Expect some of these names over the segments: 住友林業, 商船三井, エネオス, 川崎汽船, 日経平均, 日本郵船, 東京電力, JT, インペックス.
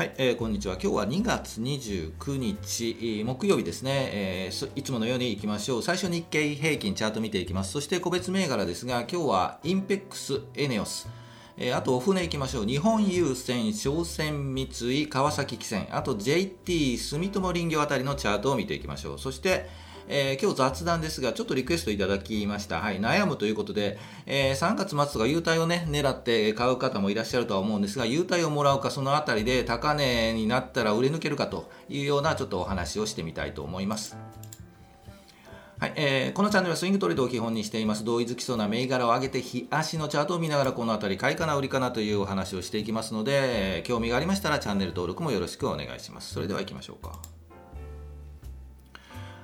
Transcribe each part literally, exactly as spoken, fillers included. はい、えー、こんにちは。今日はにがつにじゅうくにち木曜日ですね、えー、いつものようにいきましょう。最初日経平均チャート見ていきます。そして個別銘柄ですが、今日はインペックス、エネオス、えー、あとお船いきましょう。日本郵船、商船三井、川崎汽船、あと ジェイティー、住友林業あたりのチャートを見ていきましょう。そしてえー、今日雑談ですが、ちょっとリクエストいただきました。はい、悩むということで、えー、さんがつ末とか優待をね、狙って買う方もいらっしゃるとは思うんですが、優待をもらうか、そのあたりで高値になったら売れ抜けるかというようなちょっとお話をしてみたいと思います。はい、えー、このチャンネルはスイングトレードを基本にしています。同意づきそうな銘柄を上げて、日足のチャートを見ながら、このあたり買いかな売りかなというお話をしていきますので、えー、興味がありましたらチャンネル登録もよろしくお願いします。それでは行きましょうか。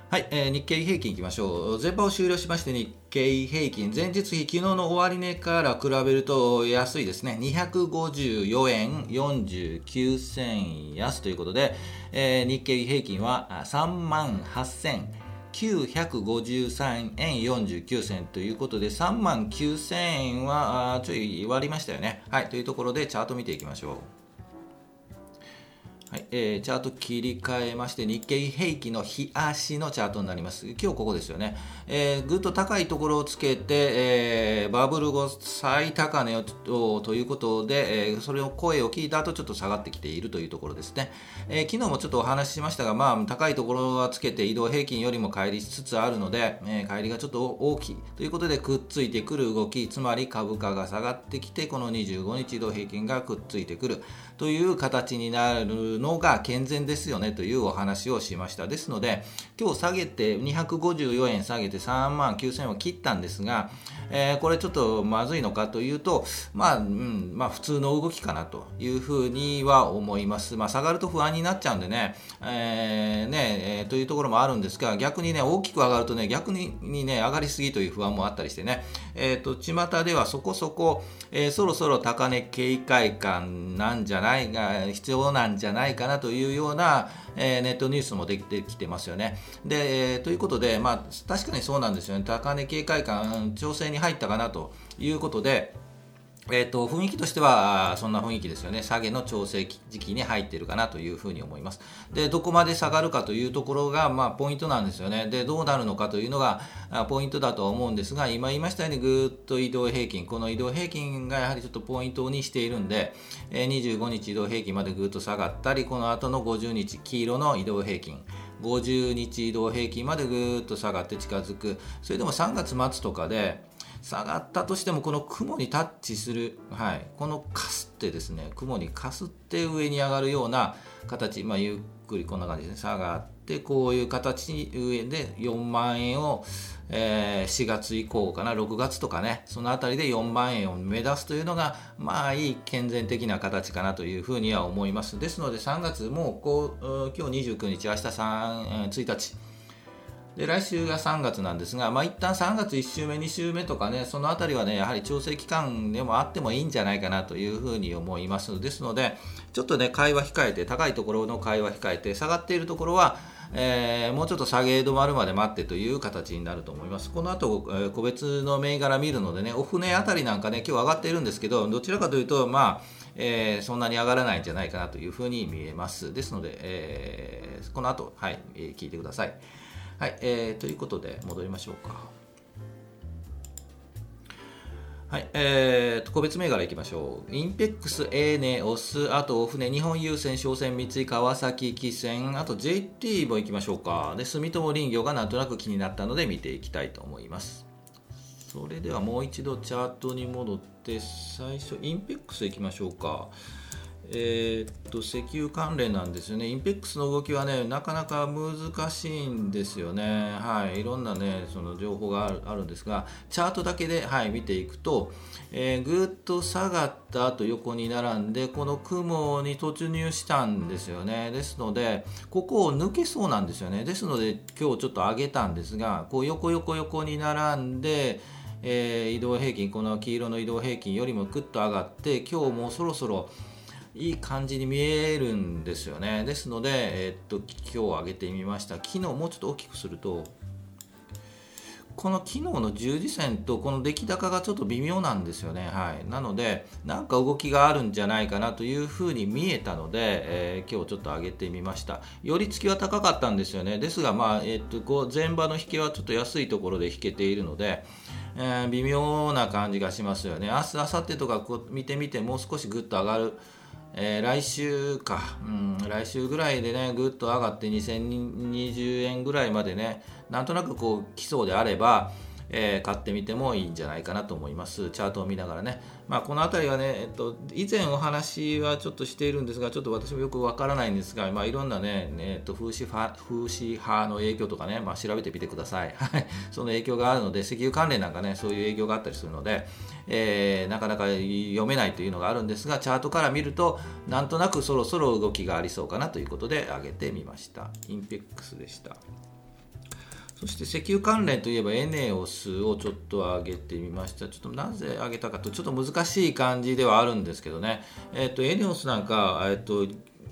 はい、えー、日経平均いきましょう。前場を終了しまして日経平均、前日比昨日の終値から比べると安いですね。にひゃくごじゅうよえんよんじゅうきゅうせん安ということで、えー、日経平均は さんまんはっせんきゅうひゃくごじゅうさんえんよんじゅうきゅうせんということで、さんまんきゅうせんえんはちょい割りましたよね。はい、というところでチャート見ていきましょう。はい、えー、チャート切り替えまして日経平均の日足のチャートになります。今日ここですよね、えー、ぐっと高いところをつけて、えー、バブル後最高値をということで、えー、それを声を聞いた後ちょっと下がってきているというところですね、えー、昨日もちょっとお話ししましたが、まあ、高いところはつけて移動平均よりも乖離しつつあるので、えー、乖離がちょっと大きいということでくっついてくる動き、つまり株価が下がってきてこのにじゅうごにち移動平均がくっついてくるという形になるのが健全ですよねというお話をしました。ですので今日下げてにひゃくごじゅうよえん下げてさんまんきゅうせんえんを切ったんですが、えー、これちょっとまずいのかというと、まあ、うん、まあ普通の動きかなというふうには思います。まあ、下がると不安になっちゃうんでね、えー、ね、えー、というところもあるんですが、逆にね大きく上がるとね逆にね上がりすぎという不安もあったりしてね、えーと巷ではそこそこ、えー、そろそろ高値警戒感なんじゃないが必要なんじゃないないかなというような、えー、ネットニュースもできてきてますよね。で、えー、ということで、まあ、確かにそうなんですよね。高値警戒感調整に入ったかなということで、えー、と雰囲気としてはそんな雰囲気ですよね。下げの調整時期に入っているかなというふうに思います。で、どこまで下がるかというところが、まあ、ポイントなんですよね。で、どうなるのかというのがポイントだとは思うんですが、今言いましたようにぐーっと移動平均、この移動平均がやはりちょっとポイントにしているんで、にじゅうごにち移動平均までぐーっと下がったり、この後のごじゅうにち黄色の移動平均、ごじゅうにち移動平均までぐーっと下がって近づく。それでもさんがつ末とかで下がったとしてもこの雲にタッチする、はい、このかすってですね、雲にかすって上に上がるような形、まあ、ゆっくりこんな感じで、ね、下がってこういう形に上でよんまんえんを、えー、しがつ以降かな、ろくがつとかね、そのあたりでよんまんえんを目指すというのがまあいい健全的な形かなというふうには思います。ですのでさんがつもうこう今日にじゅうくにち、明日さんがつついたちで、来週がさんがつなんですが、まあ、一旦さんがついっしゅうめ、にしゅうめとかね、そのあたりはね、やはり調整期間でもあってもいいんじゃないかなというふうに思います。ですので、ちょっとね、買いは控えて、高いところの買いは控えて、下がっているところは、えー、もうちょっと下げ止まるまで待ってという形になると思います。この後、えー、個別の銘柄見るのでね、お船あたりなんかね、今日上がっているんですけど、どちらかというと、まあ、えー、そんなに上がらないんじゃないかなというふうに見えます。ですので、えー、この後、はい、えー、聞いてください。はい、えー、ということで戻りましょうか。はい、えーと個別銘柄いきましょう。インペックス、エネオス、あとお船、日本郵船、商船三井、川崎汽船、あと ジェイティー もいきましょうか。で、住友林業がなんとなく気になったので見ていきたいと思います。それではもう一度チャートに戻って最初インペックスいきましょうか。えー、っと石油関連なんですよね。インペックスの動きはねなかなか難しいんですよね。はい、いろんなねその情報がある、あるんですが、チャートだけで、はい、見ていくと、えー、ぐーっと下がった後横に並んでこの雲に突入したんですよね。ですのでここを抜けそうなんですよね。ですので今日ちょっと上げたんですが、こう横横横に並んで、えー、移動平均、この黄色の移動平均よりもぐっと上がって、今日もうそろそろいい感じに見えるんですよね。ですので、えー、っと今日上げてみました。昨日もうちょっと大きくするとこの機能の十字線とこの出来高がちょっと微妙なんですよね、はい、なのでなんか動きがあるんじゃないかなというふうに見えたので、えー、今日ちょっと上げてみました。寄り付きは高かったんですよね。ですが、まあえー、っとこう前場の引けはちょっと安いところで引けているので、えー、微妙な感じがしますよね。明日明後日とかこう見てみてもう少しグッと上がる、えー、来週か、うん、来週ぐらいでねぐっと上がってにせんにじゅうえんぐらいまでねなんとなくこう来そうであれば、えー、買ってみてもいいんじゃないかなと思います。チャートを見ながらね、まあ、この辺りはね、えっと、以前お話はちょっとしているんですがちょっと私もよくわからないんですが、まあ、いろんなね、えっと、風刺派、風刺派の影響とかね、まあ、調べてみてくださいその影響があるので石油関連なんかねそういう影響があったりするので、えー、なかなか読めないというのがあるんですがチャートから見るとなんとなくそろそろ動きがありそうかなということで上げてみました。インペックスでした。そして石油関連といえばエネオスをちょっと上げてみました。ちょっとなぜ上げたかとちょっと難しい感じではあるんですけどね。えっとエネオスなんかえっと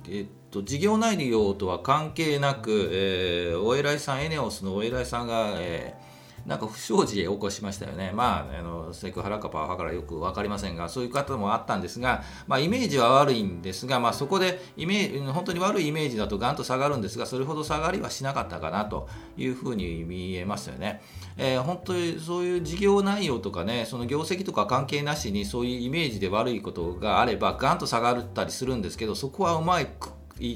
えっと事業内容とは関係なく、えー、お偉いさんエネオスのお偉いさんが、えーなんか不祥事を起こしましたよね。まあ、あのセクハラかパワハラよく分かりませんがそういう方もあったんですが、まあ、イメージは悪いんですが、まあ、そこでイメージ本当に悪いイメージだとガンと下がるんですがそれほど下がりはしなかったかなというふうに見えますよね、えー、本当にそういう事業内容とかねその業績とか関係なしにそういうイメージで悪いことがあればガンと下がったりするんですけどそこはうまい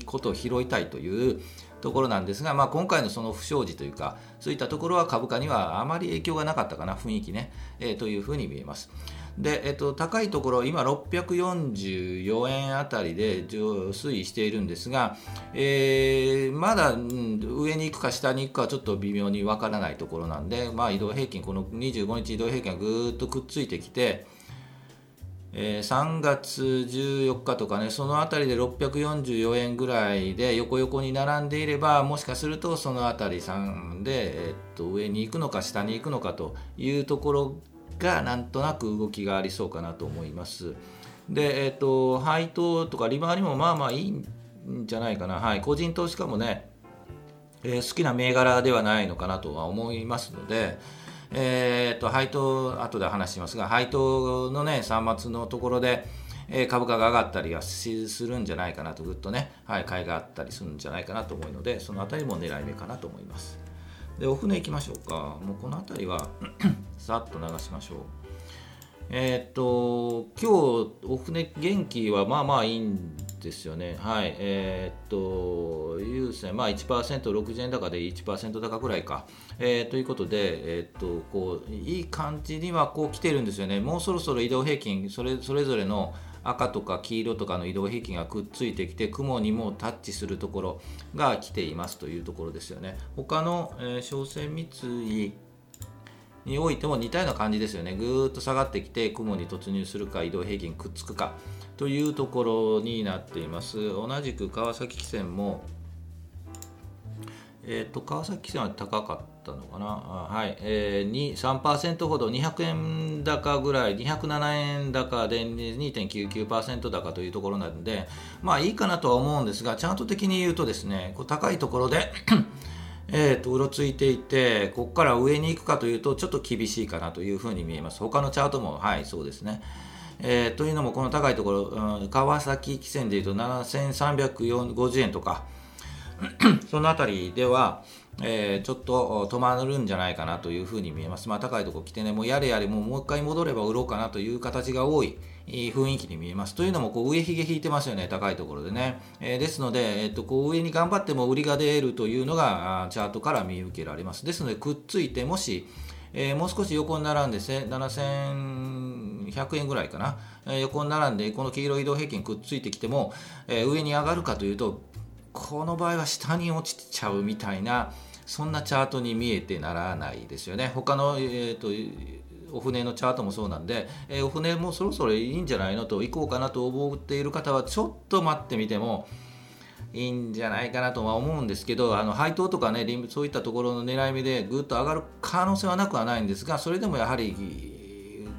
ことを拾いたいというところなんですが、まあ、今回のその不祥事というかそういったところは株価にはあまり影響がなかったかな雰囲気ね、えー、というふうに見えます。で、えっと、高いところ今ろっぴゃくよんじゅうよんえんあたりで推移しているんですが、えー、まだ、うん、上に行くか下に行くかはちょっと微妙にわからないところなんで、まあ、移動平均このにじゅうごにち移動平均がぐーっとくっついてきてえー、さんがつじゅうよっかとかねそのあたりでろっぴゃくよんじゅうよんえんぐらいで横横に並んでいればもしかするとそのあたりさんで、えー、っと上に行くのか下に行くのかというところがなんとなく動きがありそうかなと思います。で、えー、っと配当とか利回りもまあまあいいんじゃないかな、はい、個人投資家もね、えー、好きな銘柄ではないのかなとは思いますのでえー、と配当後で話しますが配当のねさん末のところで、えー、株価が上がったりはしするんじゃないかなとぐっとね、はい、買いがあったりするんじゃないかなと思うのでそのあたりも狙い目かなと思います。でお船行きましょうか。もうこのあたりはさっと流しましょう。えっ、ー、と今日お船元気はまあまあいいんですよね。はいえっ、ー、と優先まあ いちパーセントろくじゅうえん高で いちパーセント 高くらいか、えー、ということでえっ、ー、とこういい感じにはこう来てるんですよね。もうそろそろ移動平均それそれぞれの赤とか黄色とかの移動平均がくっついてきて雲にもタッチするところが来ていますというところですよね。他の、えー、商船三井においても似たような感じですよね。ぐーっと下がってきて雲に突入するか移動平均くっつくかというところになっています。同じく川崎汽船も、えー、と川崎汽船は高かったのかな、はいえー、さんパーセント ほどにひゃくえん高ぐらいにひゃくななえん高で にてんきゅうきゅうパーセント 高というところなのでまあいいかなとは思うんですがチャート的に言うとですねこう高いところでえーと、うろついていてここから上に行くかというとちょっと厳しいかなというふうに見えます。他のチャートもはいそうですね、えー、というのもこの高いところ、うん、川崎汽船でいうとななせんさんびゃくごじゅうえんとかそのあたりでは、えー、ちょっと止まるんじゃないかなというふうに見えます。まあ、高いところ来てねもうやれやれもうもう一回戻れば売ろうかなという形が多い雰囲気に見えます。というのもこう上髭引いてますよね高いところでね、えー、ですので、えー、とこう上に頑張っても売りが出るというのがチャートから見受けられます。ですのでくっついてもし、えー、もう少し横に並んでななせんひゃくえんぐらいかな、えー、横に並んでこの黄色い移動平均くっついてきても、えー、上に上がるかというとこの場合は下に落ちちゃうみたいなそんなチャートに見えてならないですよね。他の、えーとお船のチャートもそうなんで、えー、お船もそろそろいいんじゃないのと行こうかなと思っている方はちょっと待ってみてもいいんじゃないかなとは思うんですけどあの配当とかねそういったところの狙い目でぐっと上がる可能性はなくはないんですがそれでもやはり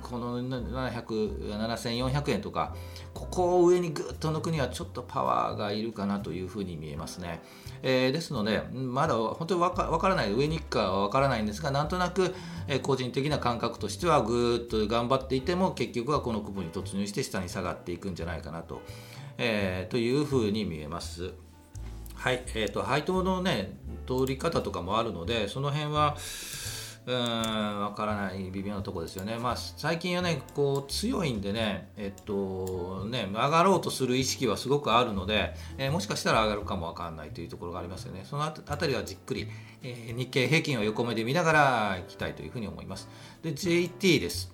このななひゃく、ななせんよんひゃくえんとか、ここを上にぐっと抜くにはちょっとパワーがいるかなというふうに見えますね。えー、ですのでまだ本当にわからない、上に行くかはわからないんですが、なんとなく個人的な感覚としてはぐっと頑張っていても結局はこの区分に突入して下に下がっていくんじゃないかなと、えー、というふうに見えます。はい、えーと、配当のね通り方とかもあるので、その辺はうーんわからない微妙なところですよね。まあ、最近はねこう強いんでね、えっとね上がろうとする意識はすごくあるので、えー、もしかしたら上がるかもわからないというところがありますよね。そのあたりはじっくり、えー、日経平均を横目で見ながらいきたいというふうに思います。で ジェイティー です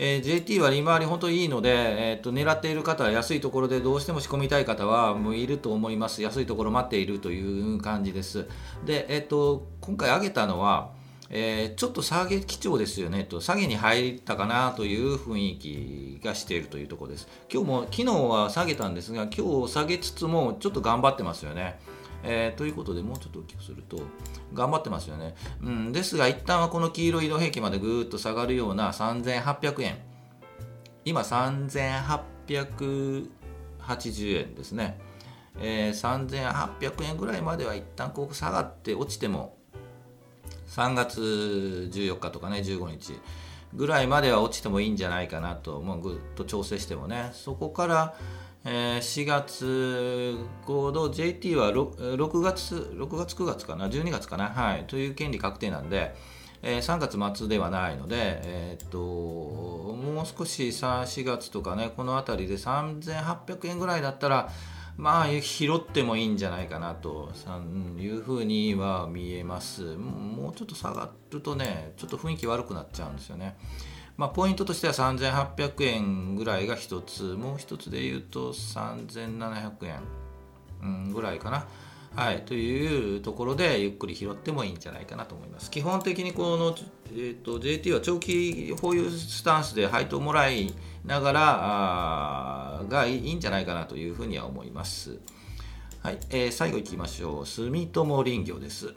えー、ジェーティー は利回り本当にいいので、えー、と狙っている方は安いところでどうしても仕込みたい方はもういると思います。安いところ待っているという感じです。で、えー、と今回上げたのは、えー、ちょっと下げ基調ですよねと、下げに入ったかなという雰囲気がしているというところです。今日も昨日は下げたんですが、今日下げつつもちょっと頑張ってますよね。えー、ということでもうちょっと大きくすると頑張ってますよね、うん、ですが一旦はこの黄色い移動平均までぐーっと下がるようなさんぜんはっぴゃくえん、今さんぜんはっぴゃくはちじゅうえんですね、えー、さんぜんはっぴゃくえんぐらいまでは一旦こう下がって落ちてもさんがつじゅうよっかとかねじゅうごにちぐらいまでは落ちてもいいんじゃないかなと、もうぐっと調整してもね、そこからえー、しがつ行動 ジェーティー は ろくがつ、ろくがつくがつかなじゅうにがつかな、はい、という権利確定なんで、えー、さんがつ末ではないので、えー、っともう少しさん、しがつとかねこの辺りでさんぜんはっぴゃくえんぐらいだったらまあ拾ってもいいんじゃないかなというふうには見えます。もうちょっと下がるとねちょっと雰囲気悪くなっちゃうんですよね。まあ、ポイントとしてはさんぜんはっぴゃくえんぐらいが一つ、もう一つで言うとさんぜんななひゃくえんぐらいかな、はい、というところでゆっくり拾ってもいいんじゃないかなと思います。基本的にこの、えー、と ジェーティー は長期保有スタンスで配当もらいながらがいいんじゃないかなというふうには思います。はい、えー、最後いきましょう。住友林業です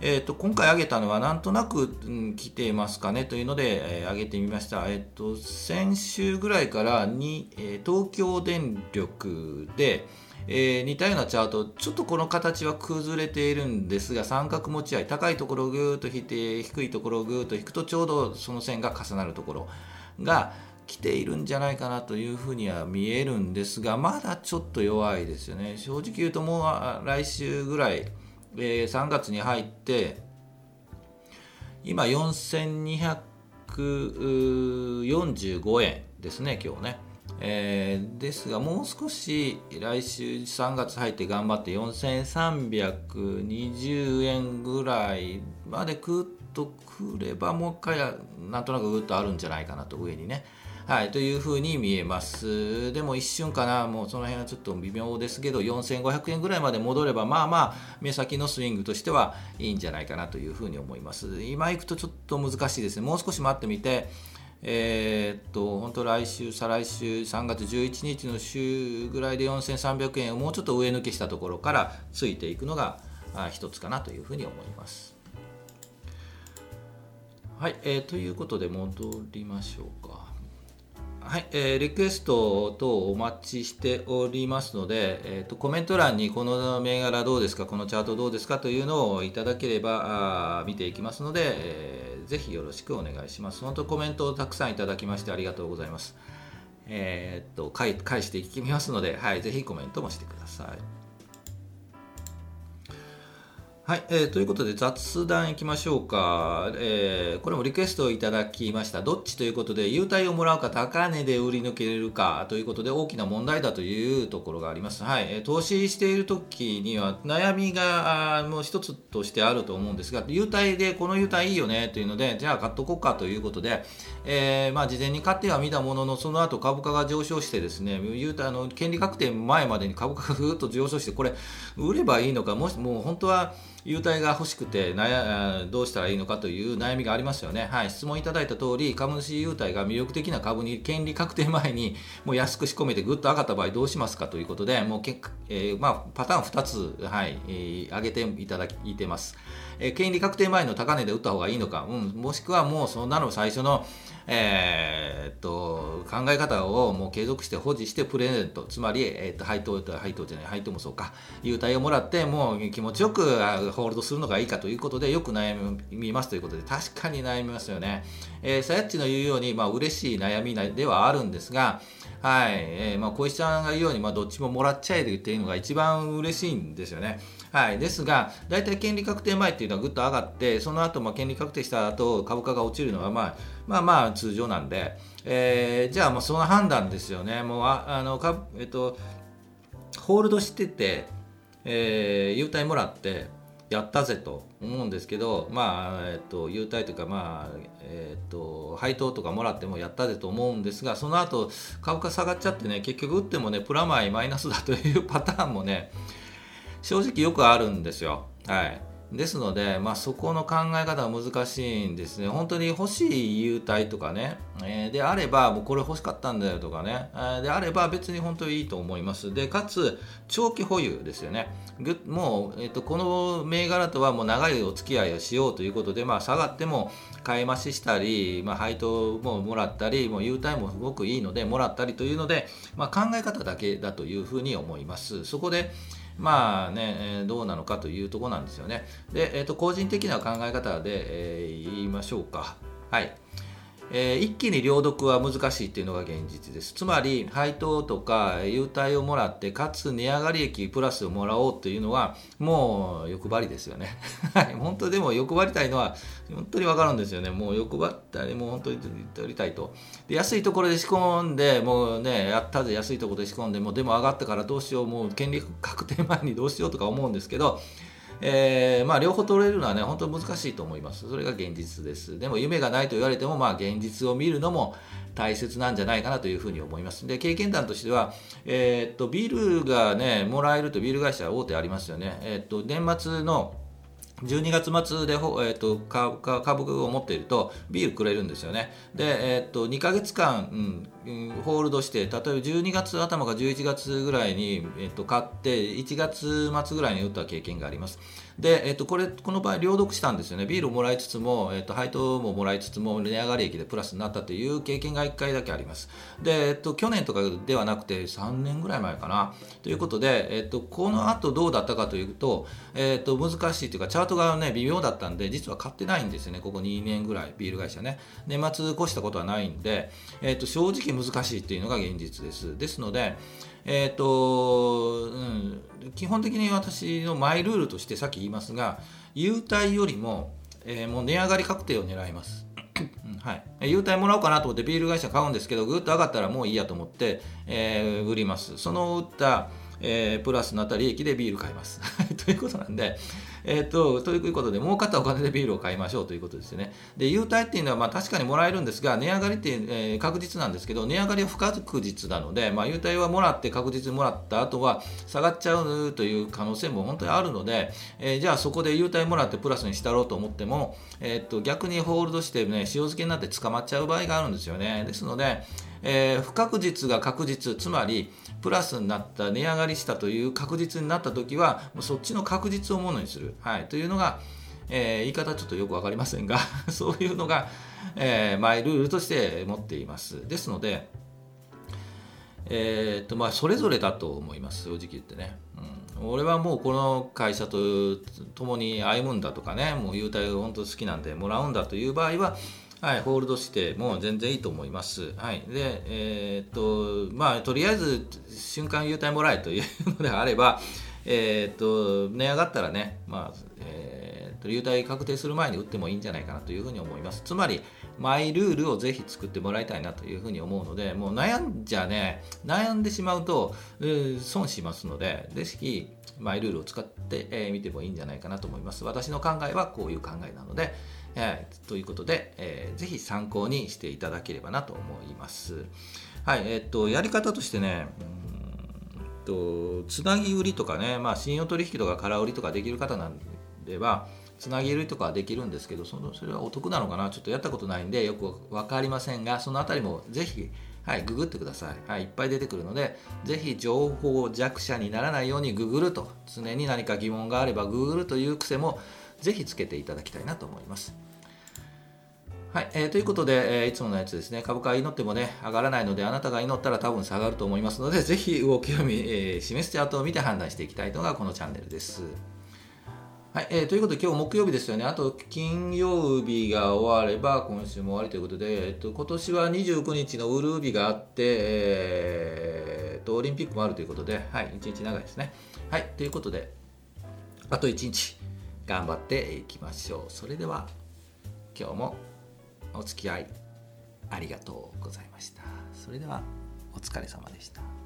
えー、と今回上げたのはなんとなく、うん、来てますかねというので、えー、上げてみました。えー、と先週ぐらいからに、えー、東京電力で、えー、似たようなチャート、ちょっとこの形は崩れているんですが、三角持ち合い、高いところをぐーっと引いて低いところをぐーっと引くとちょうどその線が重なるところが来ているんじゃないかなというふうには見えるんですが、まだちょっと弱いですよね。正直言うともう来週ぐらい、えー、さんがつに入って今よんせんにひゃくよんじゅうごえんですね今日ね、えー、ですがもう少し来週さんがつ入って頑張ってよんせんさんびゃくにじゅうえんぐらいまでくっとくればもう一回なんとなくぐっとあるんじゃないかなと、上にね、はい、というふうに見えます。でも一瞬かな、もうその辺はちょっと微妙ですけどよんせんごひゃくえんぐらいまで戻ればまあまあ目先のスイングとしてはいいんじゃないかなというふうに思います。今行くとちょっと難しいですね。もう少し待ってみて、えー、っと本当来週再来週さんがつじゅういちにちの週ぐらいでよんせんさんびゃくえんをもうちょっと上抜けしたところからついていくのが一つかなというふうに思います。はい、えー、ということで戻りましょうか。はい、えー、リクエスト等お待ちしておりますので、えー、とコメント欄にこの銘柄どうですか、このチャートどうですかというのをいただければ見ていきますので、えー、ぜひよろしくお願いします。本当コメントをたくさんいただきましてありがとうございます。えー、と 返, 返していきますので、はい、ぜひコメントもしてください。はい、えー、ということで雑談いきましょうか。えー、これもリクエストをいただきました。どっちということで、優待をもらうか高値で売り抜けれるかということで大きな問題だというところがあります。はい、投資している時には悩みがもう一つとしてあると思うんですが、優待でこの優待いいよねというので、じゃあ買っとこうかということで、えー、まあ事前に買ってはみたものの、その後株価が上昇してですね、優待の権利確定前までに株価がぐっと上昇して、これ売ればいいのか、もしもう本当は優待が欲しくて悩どうしたらいいのかという悩みがありますよね。はい、質問いただいた通り、株主優待が魅力的な株に権利確定前にもう安く仕込めてぐっと上がった場合どうしますかということで、もう、えーまあ、パターンふたつ、はい、えー、挙げていただいてます。えー、権利確定前の高値で売った方がいいのか、うん、もしくはもうそんなの最初の、えー、っと考え方をもう継続して保持してプレゼント、つまり、えー、っと配当配当じゃない配当もそうか、優待をもらってもう気持ちよくホールドするのがいいかということでよく悩みますということで、確かに悩みますよね。えー、さやっちの言うように、まあ、嬉しい悩みではあるんですが、はい、えーまあ、小石さんが言うように、まあ、どっちももらっちゃえと言っているのが一番嬉しいんですよね。はい、ですがだいたい権利確定前っていうのはぐっと上がって、その後、まあ権利確定した後株価が落ちるのは、まあ、まあまあ通常なんで、えー、じゃあもうその判断ですよね。もうああのか、えっと、ホールドしてて、えー、優待もらってやったぜと思うんですけど、まあえっと、優待というか、まあえっと、配当とかもらってもやったぜと思うんですが、その後株価下がっちゃってね、結局売ってもねプラマイマイナスだというパターンもね正直よくあるんですよ。はい、ですので、まあ、そこの考え方は難しいんですね。本当に欲しい優待とかね、えー、であればもうこれ欲しかったんだよとかね、えー、であれば別に本当にいいと思います。でかつ長期保有ですよね。ぐもう、えー、とこの銘柄とはもう長いお付き合いをしようということで、まあ、下がっても買い増ししたり、まあ、配当ももらったり、もう優待もすごくいいのでもらったりというので、まあ、考え方だけだというふうに思います。そこでまあね、どうなのかというところなんですよね。で、えー、と個人的な考え方で、えー、言いましょうか。はい、えー、一気に両得は難しいというのが現実です。つまり配当とか優待をもらって、かつ値上がり益プラスをもらおうというのはもう欲張りですよね。本当でも欲張りたいのは本当に分かるんですよね。もう欲張ったり、もう本当に取りたいと、で安いところで仕込んで、もうねやったぜ、安いところで仕込んで、もうでも上がったからどうしよう、もう権利確定前にどうしようとか思うんですけど、えーまあ、両方取れるのはね本当に難しいと思います。それが現実です。でも夢がないと言われても、まあ、現実を見るのも大切なんじゃないかなというふうに思います。で経験談としては、えー、っとビールがねもらえると、ビール会社大手ありますよね。えー、っと年末のじゅうにがつ末で、えー、と株を持っているとビールくれるんですよね。で、えー、とにかげつかん、うん、ホールドして、例えばじゅうにがつ頭かじゅういちがつぐらいに、えー、と買っていちがつ末ぐらいに売った経験があります。で、えー、とこれこの場合両読したんですよね。ビールをもらいつつも、えー、と配当ももらいつつも値上がり益でプラスになったという経験がいっかいだけあります。で、えー、と去年とかではなくてさんねんぐらい前かなということで、えー、とこの後どうだったかというと、えー、と難しいというか、チャートがね微妙だったんで、実は買ってないんですよね。ここにねんぐらいビール会社ね、年末越したことはないんで、えー、と正直難しいっていうのが現実です。ですので、えーとうん、基本的に私のマイルールとしてさっき言いますが、優待よりも、えー、もう値上がり確定を狙います。はい、優待もらおうかなと思ってビール会社買うんですけど、ぐっと上がったらもういいやと思って、えー、売ります。その売った、えー、プラスになった利益でビール買います。ということなんで、えー、とということで儲かったお金でビールを買いましょうということですよね。で優待っていうのはまあ確かにもらえるんですが、値上がりって、えー、確実なんですけど、値上がりは不確実なので、まあ、優待はもらって確実にもらった後は下がっちゃうという可能性も本当にあるので、えー、じゃあそこで優待もらってプラスにしたろうと思っても、えー、と逆にホールドしてね、塩漬けになって捕まっちゃう場合があるんですよね。ですので、えー、不確実が確実、つまりプラスになった、値上がりしたという確実になったときは、もうそっちの確実をものにする、はい、というのが、えー、言い方ちょっとよく分かりませんが、そういうのが、えー、マイルールとして持っています。ですので、えーっとまあ、それぞれだと思います、正直言ってね。うん、俺はもうこの会社と共に歩むんだとかね、もう優待が本当好きなんでもらうんだという場合は、はい、ホールドしても全然いいと思います。はい、で、えー、っとまあとりあえず瞬間優待もらえというのであれば、えー、っと値上がったらね、まあ、えー、っと優待確定する前に売ってもいいんじゃないかなというふうに思います。つまりマイルールをぜひ作ってもらいたいなというふうに思うので、もう悩んじゃね、悩んでしまうと、えー、損しますので、ぜひマイルールを使って、えー、見てもいいんじゃないかなと思います。私の考えはこういう考えなので、えー、ということで、えー、ぜひ参考にしていただければなと思います。はい、えー、っとやり方としてね、うーんとつなぎ売りとかね、まあ信用取引とか空売りとかできる方なんでは。つなぎ売りとかはできるんですけど、そのそれはお得なのかな、ちょっとやったことないんでよく分かりませんが、そのあたりもぜひ、はい、ググってください。はい、いっぱい出てくるので、ぜひ情報弱者にならないようにググると、常に何か疑問があればググるという癖もぜひつけていただきたいなと思います。はい、えー、ということで、えー、いつものやつですね。株価は祈ってもね上がらないので、あなたが祈ったら多分下がると思いますので、ぜひ動きを見、えー、示すチャートを見て判断していきたいのがこのチャンネルです。はい、えー、ということで今日木曜日ですよね。あと金曜日が終われば今週も終わりということで、えー、と今年はにじゅうくにちのウルー日があって、えー、とオリンピックもあるということで、はい、いちにち長いですね。はい、ということであといちにち頑張っていきましょう。それでは今日もお付き合いありがとうございました。それではお疲れ様でした。